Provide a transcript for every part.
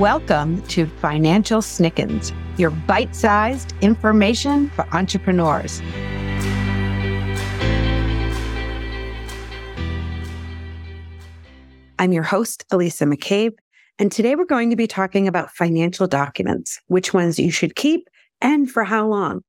Welcome to Financial Snickens, your bite-sized information for entrepreneurs. I'm your host, Elisa McCabe, and today we're going to be talking about financial documents, which ones you should keep and for how long.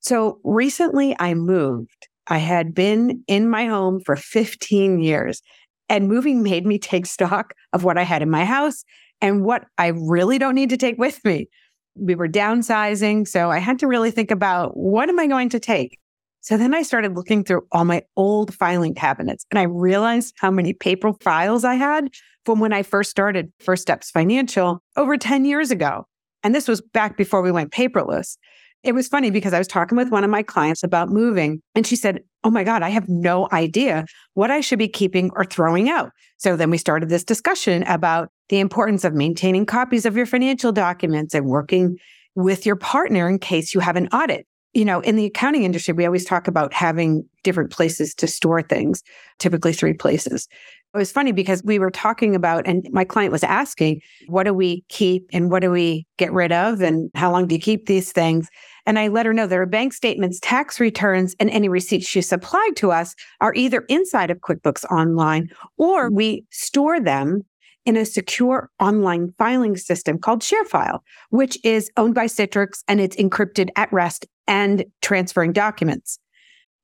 So recently I moved. I had been in my home for 15 years, and moving made me take stock of what I had in my house and what I really don't need to take with me. We were downsizing, so I had to really think about what am I going to take? So then I started looking through all my old filing cabinets, and I realized how many paper files I had from when I first started First Steps Financial over 10 years ago. And this was back before we went paperless. It was funny because I was talking with one of my clients about moving, and she said, oh my God, I have no idea what I should be keeping or throwing out. So then we started this discussion about the importance of maintaining copies of your financial documents and working with your partner in case you have an audit. You know, in the accounting industry, we always talk about having different places to store things, typically 3 places. It was funny because we were talking about, and my client was asking, what do we keep and what do we get rid of and how long do you keep these things? And I let her know there are bank statements, tax returns, and any receipts she supplied to us are either inside of QuickBooks Online or we store them in a secure online filing system called ShareFile, which is owned by Citrix and it's encrypted at rest and transferring documents.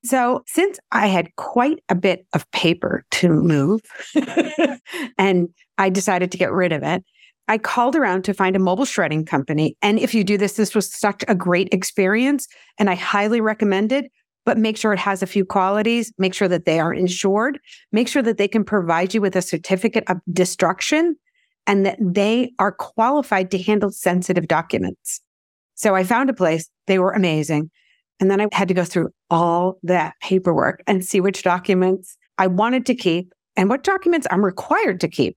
So since I had quite a bit of paper to move and I decided to get rid of it, I called around to find a mobile shredding company. And if you do this, this was such a great experience and I highly recommend it, but make sure it has a few qualities, make sure that they are insured, make sure that they can provide you with a certificate of destruction and that they are qualified to handle sensitive documents. So I found a place, they were amazing. And then I had to go through all that paperwork and see which documents I wanted to keep and what documents I'm required to keep.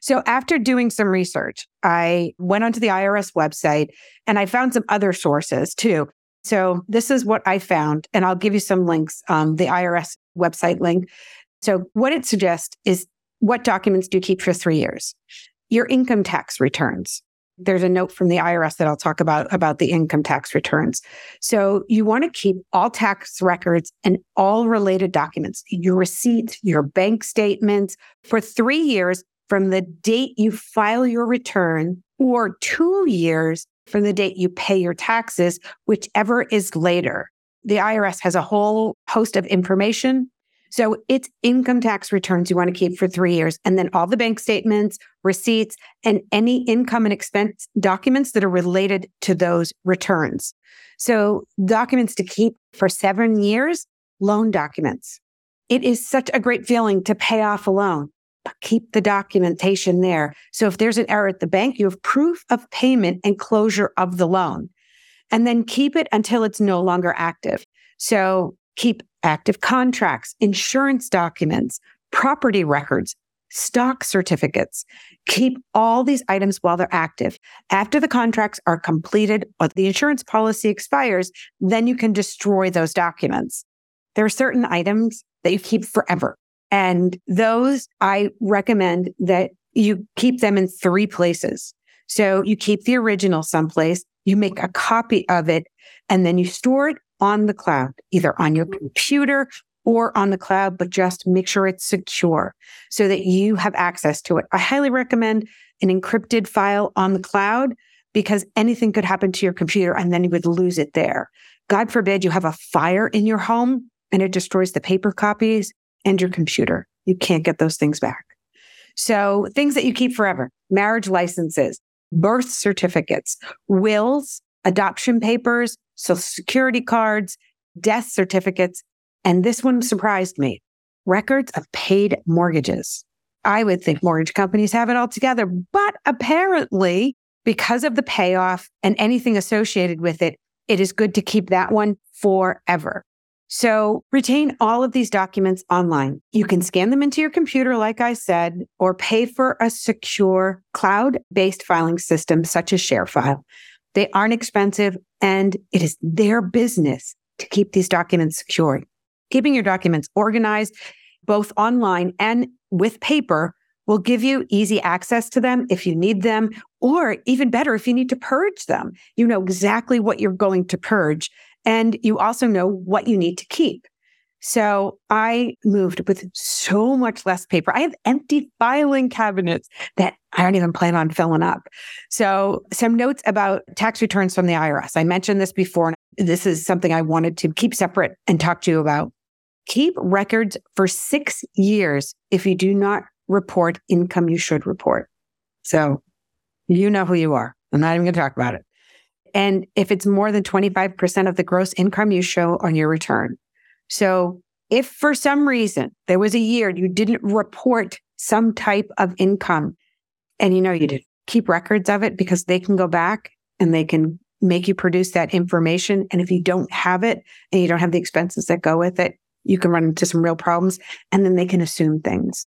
So after doing some research, I went onto the IRS website and I found some other sources too. So this is what I found, and I'll give you some links, the IRS website link. So what it suggests is what documents do you keep for 3 years? Your income tax returns. There's a note from the IRS that I'll talk about the income tax returns. So you want to keep all tax records and all related documents, your receipts, your bank statements for 3 years from the date you file your return or 2 years from the date you pay your taxes, whichever is later. The IRS has a whole host of information. So it's income tax returns you want to keep for 3 years, and then all the bank statements, receipts, and any income and expense documents that are related to those returns. So documents to keep for 7 years, loan documents. It is such a great feeling to pay off a loan, but keep the documentation there. So if there's an error at the bank, you have proof of payment and closure of the loan, and then keep it until it's no longer active. So keep active contracts, insurance documents, property records, stock certificates. Keep all these items while they're active. After the contracts are completed or the insurance policy expires, then you can destroy those documents. There are certain items that you keep forever. And those, I recommend that you keep them in 3 places. So you keep the original someplace, you make a copy of it, and then you store it on the cloud, either on your computer or on the cloud, but just make sure it's secure so that you have access to it. I highly recommend an encrypted file on the cloud because anything could happen to your computer and then you would lose it there. God forbid you have a fire in your home and it destroys the paper copies and your computer. You can't get those things back. So things that you keep forever: marriage licenses, birth certificates, wills, adoption papers, social security cards, death certificates. And this one surprised me: records of paid mortgages. I would think mortgage companies have it all together, but apparently because of the payoff and anything associated with it, it is good to keep that one forever. So retain all of these documents online. You can scan them into your computer, like I said, or pay for a secure cloud-based filing system such as ShareFile. They aren't expensive, and it is their business to keep these documents secure. Keeping your documents organized, both online and with paper, We'll give you easy access to them if you need them, or even better, if you need to purge them. You know exactly what you're going to purge, and you also know what you need to keep. So I moved with so much less paper. I have empty filing cabinets that I don't even plan on filling up. So some notes about tax returns from the IRS. I mentioned this before, and this is something I wanted to keep separate and talk to you about. Keep records for 6 years if you do not report income you should report. So you know who you are. I'm not even going to talk about it. And if it's more than 25% of the gross income you show on your return. So if for some reason there was a year you didn't report some type of income, and you know you did, keep records of it because they can go back and they can make you produce that information. And if you don't have it and you don't have the expenses that go with it, you can run into some real problems, and then they can assume things.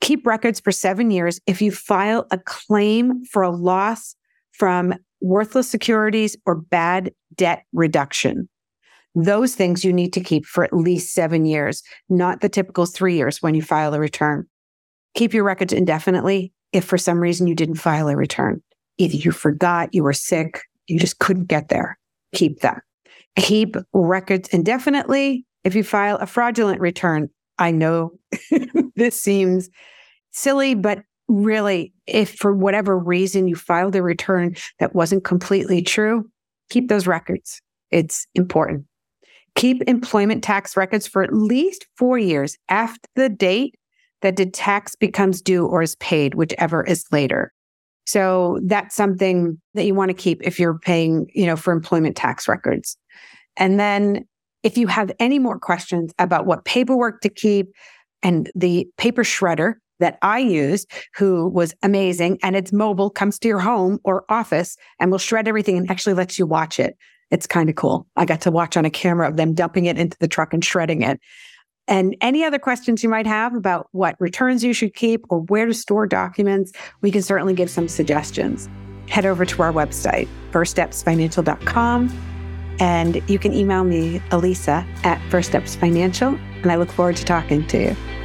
Keep records for 7 years if you file a claim for a loss from worthless securities or bad debt reduction. Those things you need to keep for at least 7 years, not the typical 3 years when you file a return. Keep your records indefinitely if for some reason you didn't file a return. Either you forgot, you were sick, you just couldn't get there. Keep that. Keep records indefinitely if you file a fraudulent return. I know this seems silly, but really, if for whatever reason you filed a return that wasn't completely true, keep those records. It's important. Keep employment tax records for at least 4 years after the date that the tax becomes due or is paid, whichever is later. So that's something that you want to keep if you're paying, for employment tax records. And then if you have any more questions about what paperwork to keep, and the paper shredder that I used, who was amazing, and it's mobile, comes to your home or office and will shred everything and actually lets you watch it. It's kind of cool. I got to watch on a camera of them dumping it into the truck and shredding it. And any other questions you might have about what returns you should keep or where to store documents, we can certainly give some suggestions. Head over to our website, firststepsfinancial.com. And you can email me, Elisa, at First Steps Financial, and I look forward to talking to you.